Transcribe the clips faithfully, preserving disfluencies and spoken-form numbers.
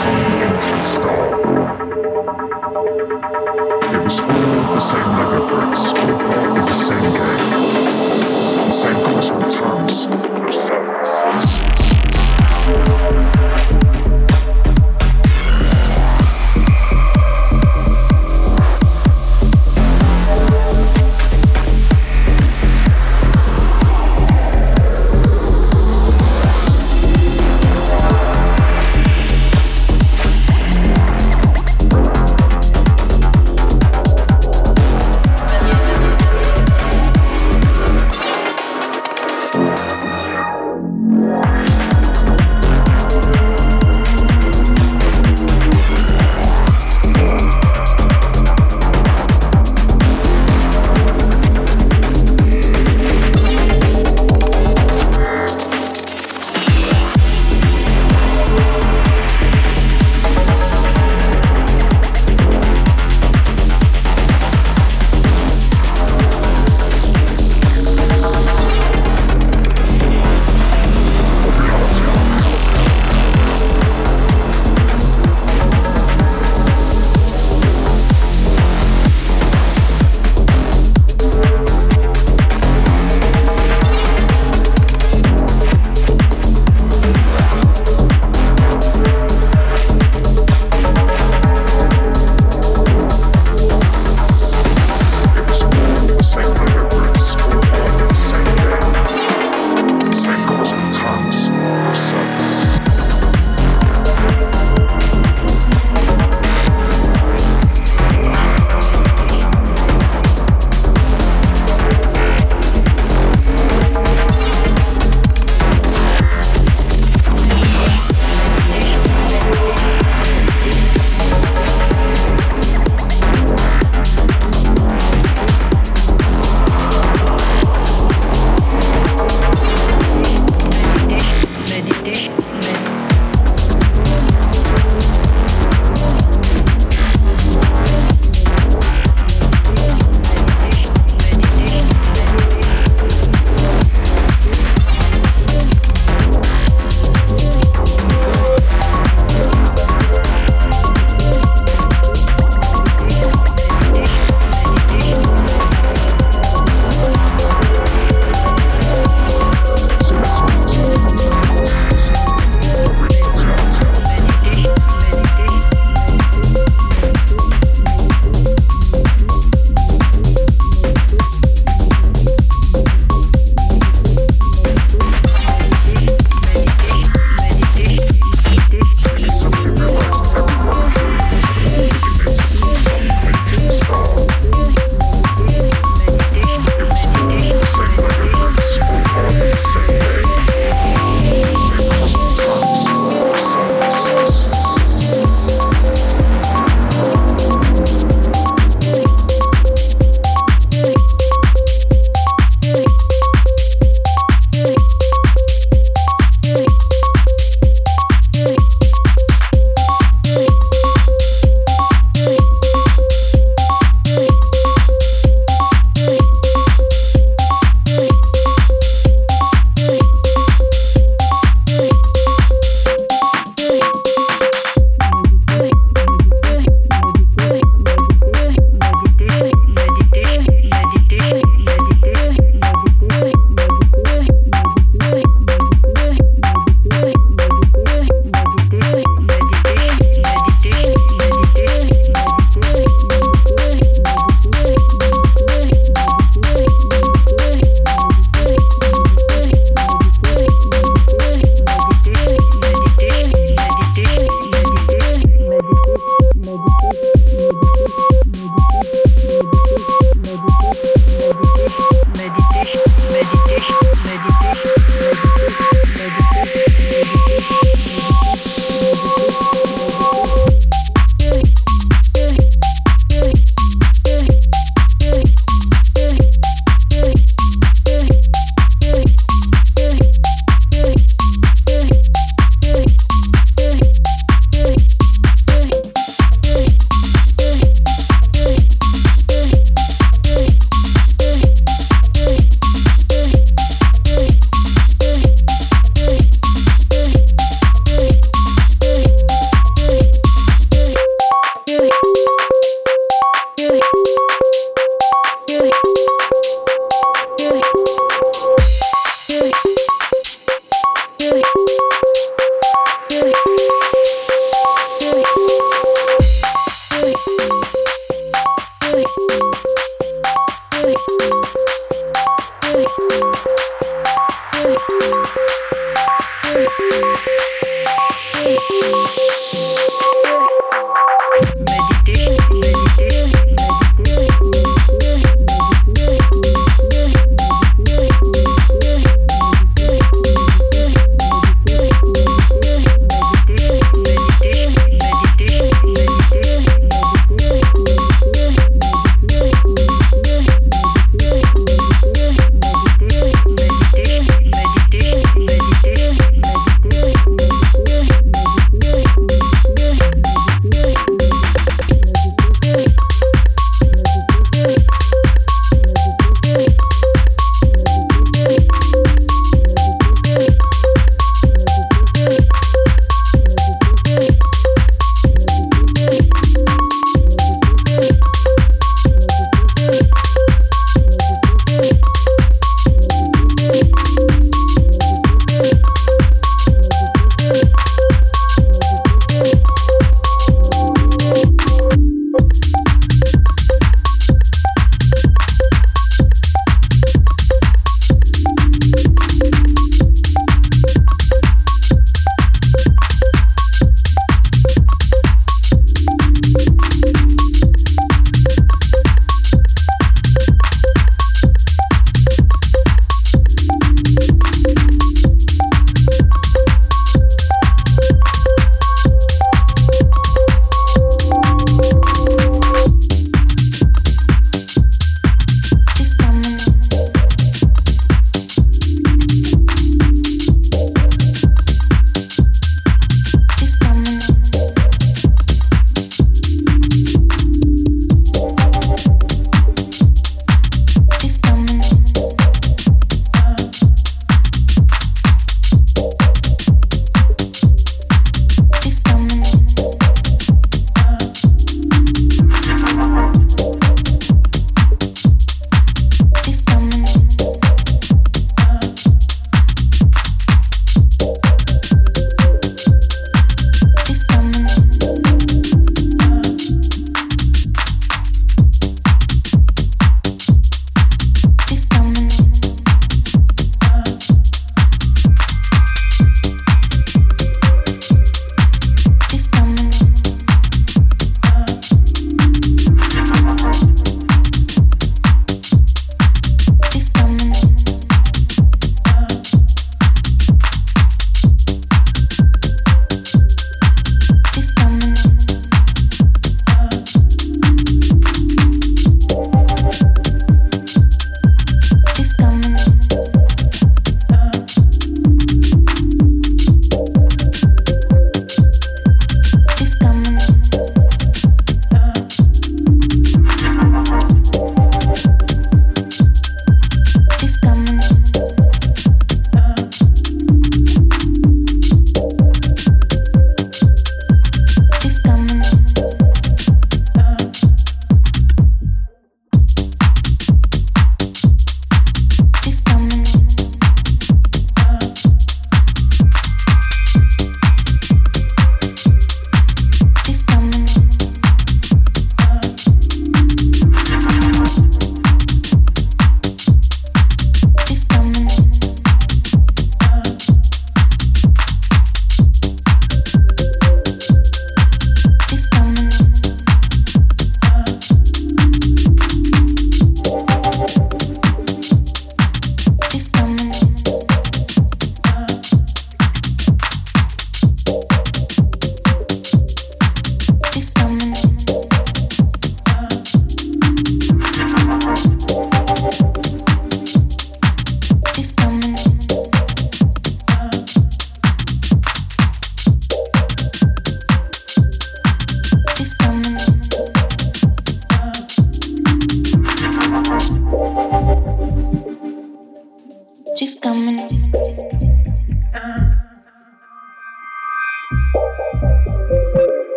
sea and she stopped. It was all the same leather bricks, all part of the same game, the same cosmic terms of service. What?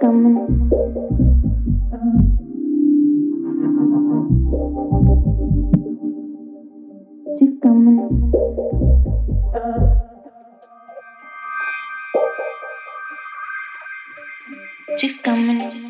coming. She's coming. She's coming.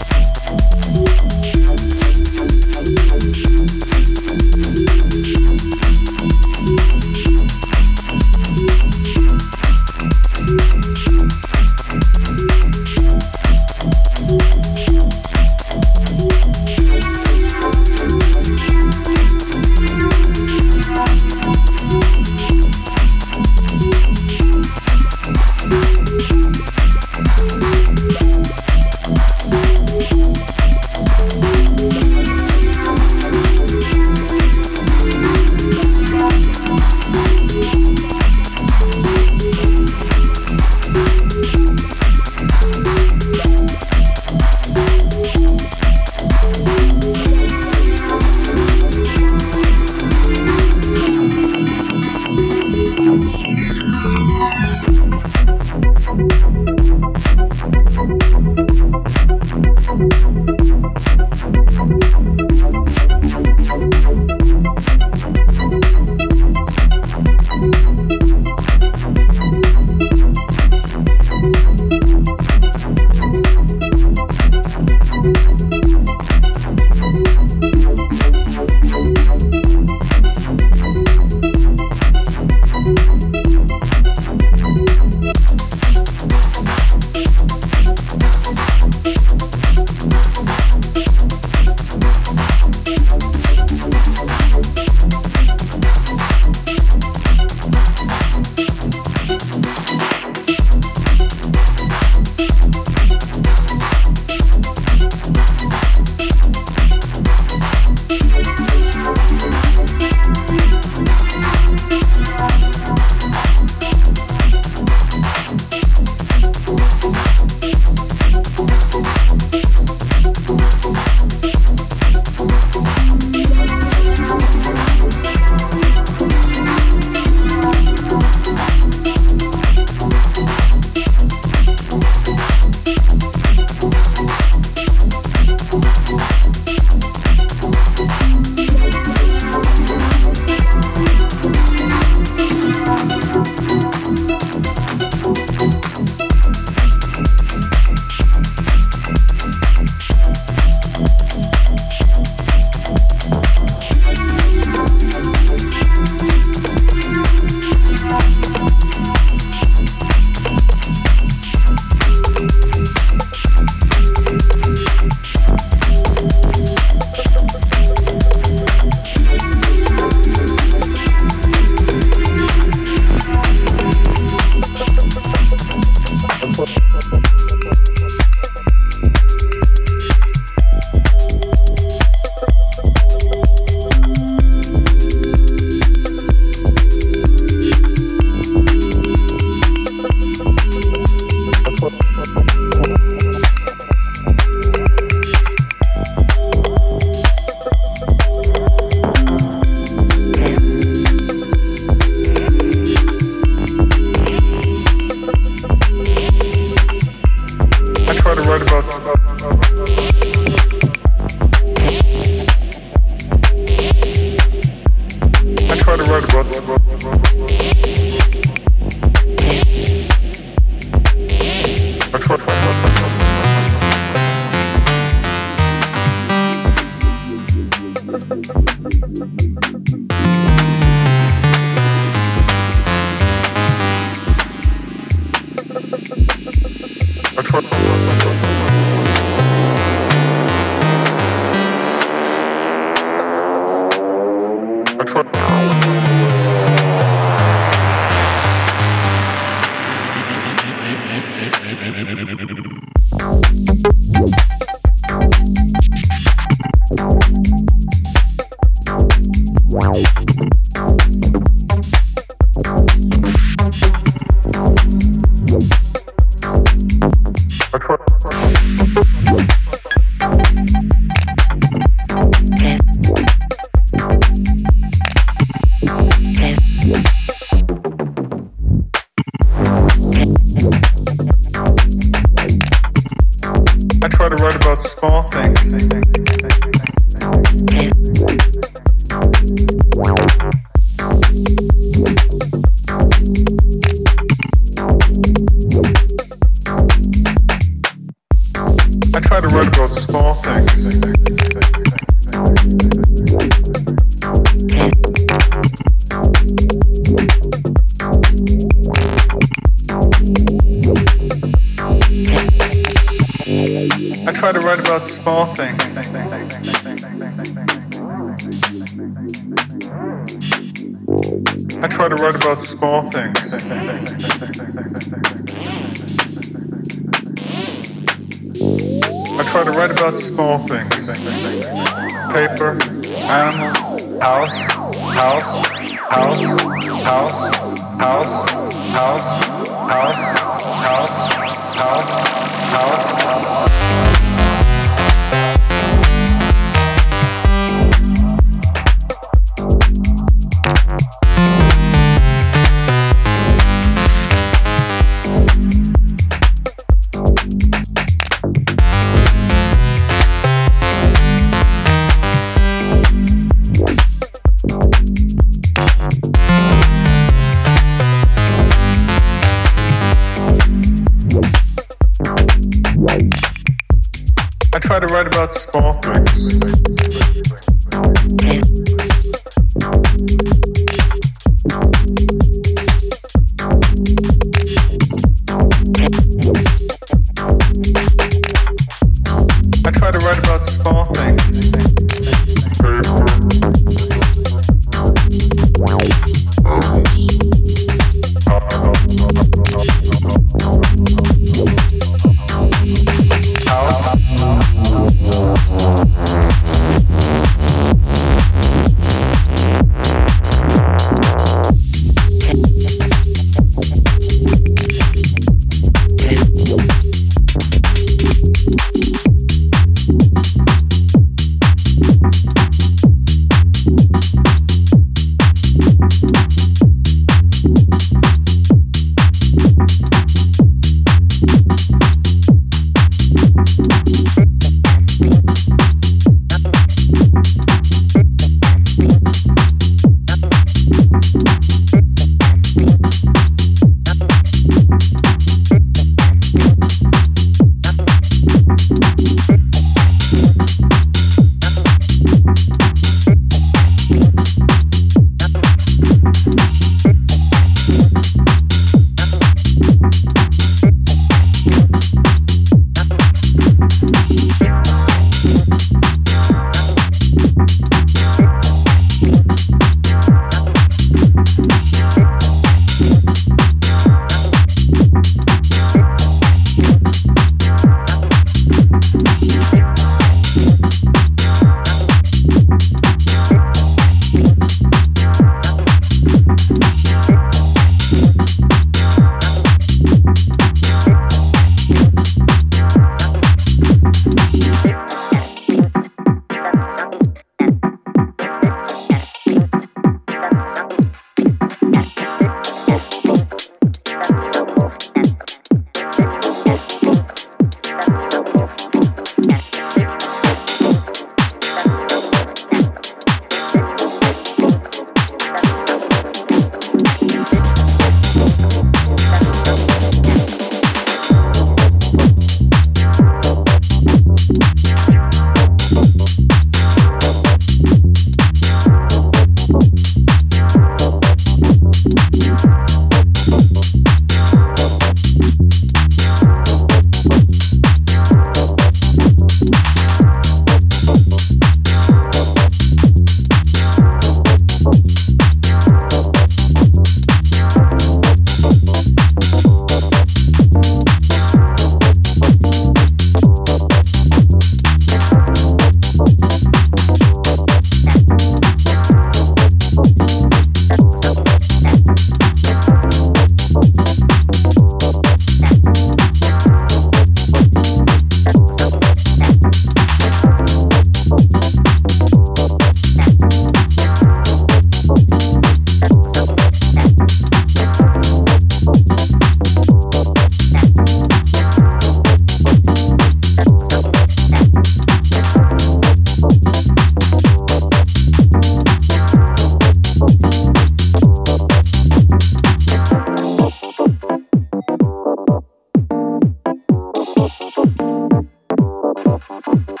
We'll be right back.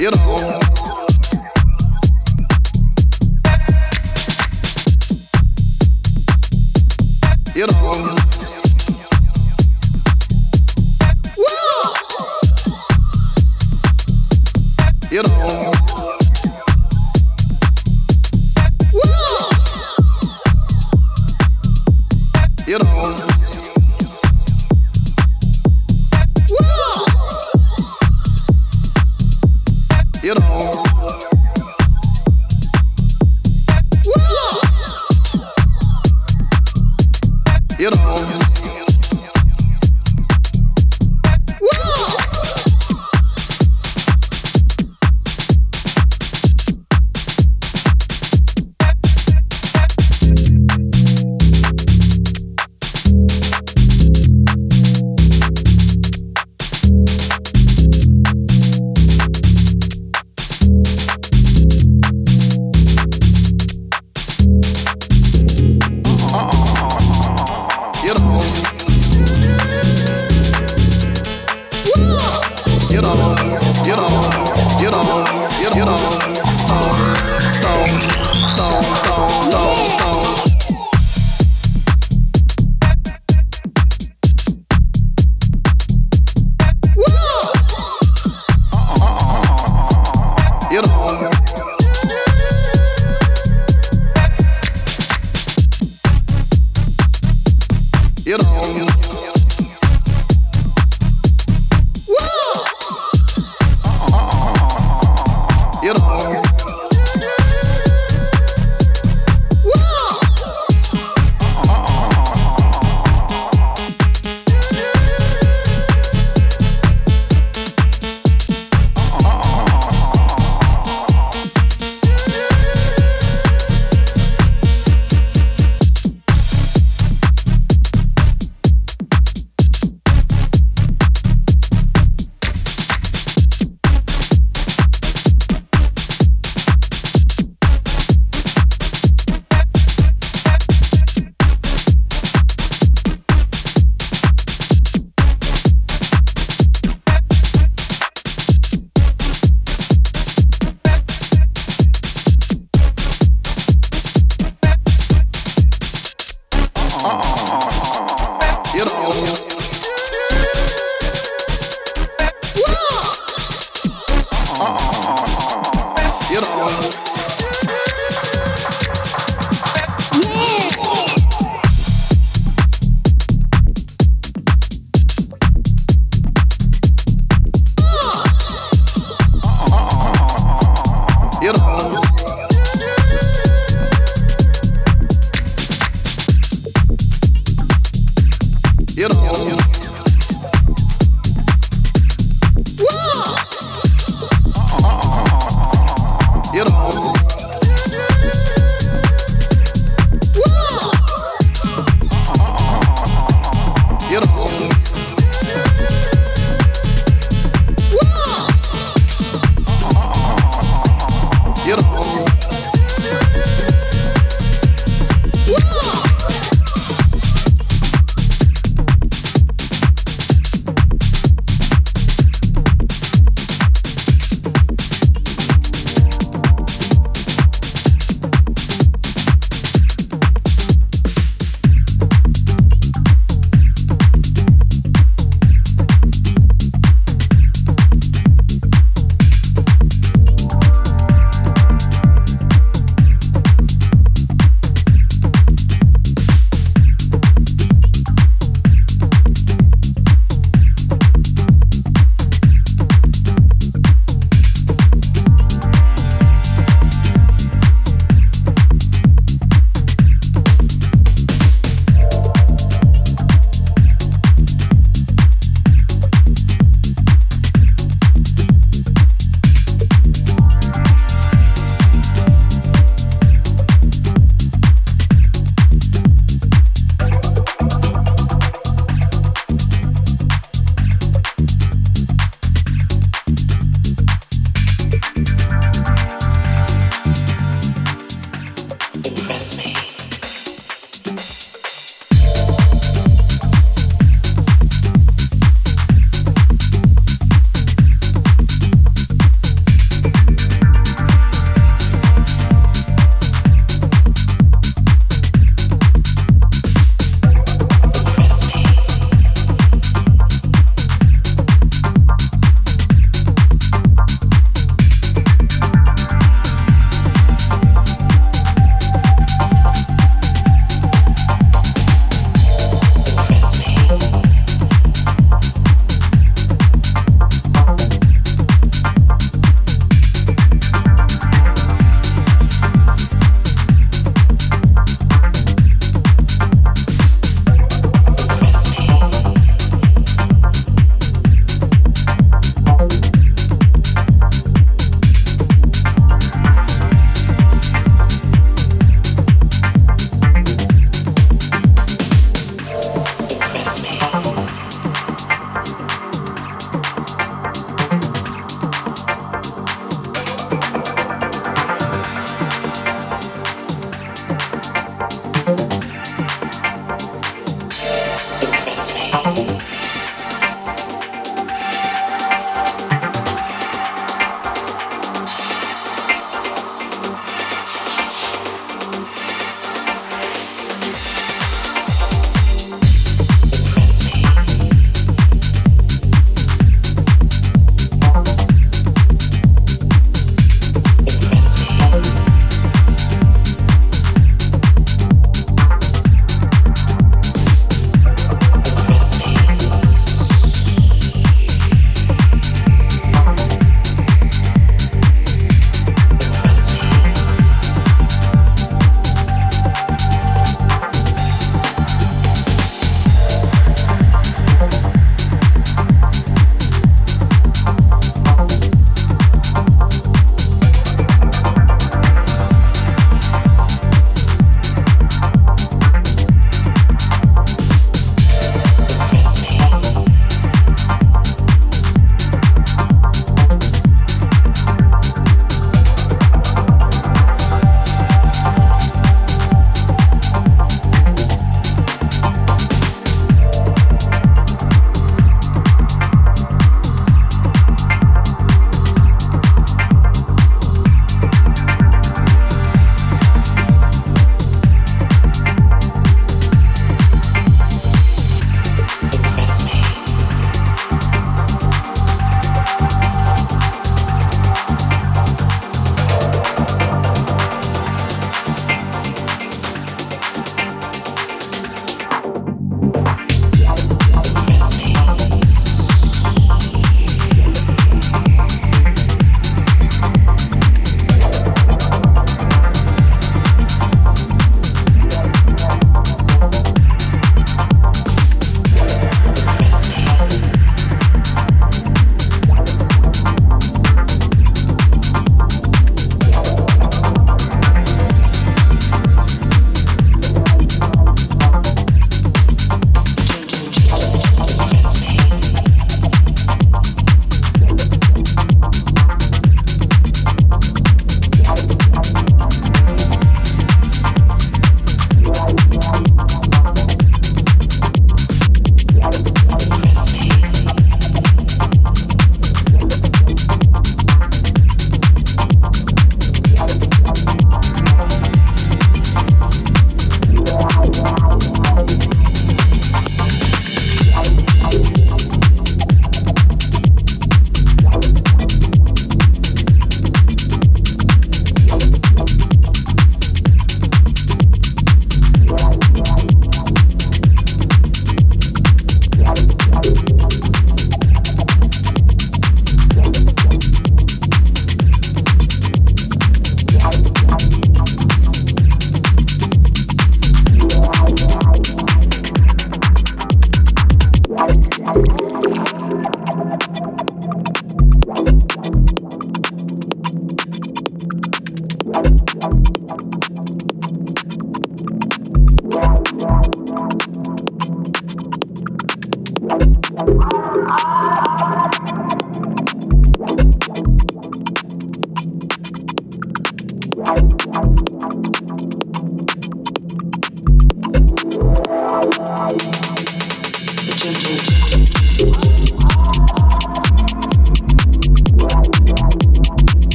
you know. You know. Whoa. You know. Whoa. You know. You know.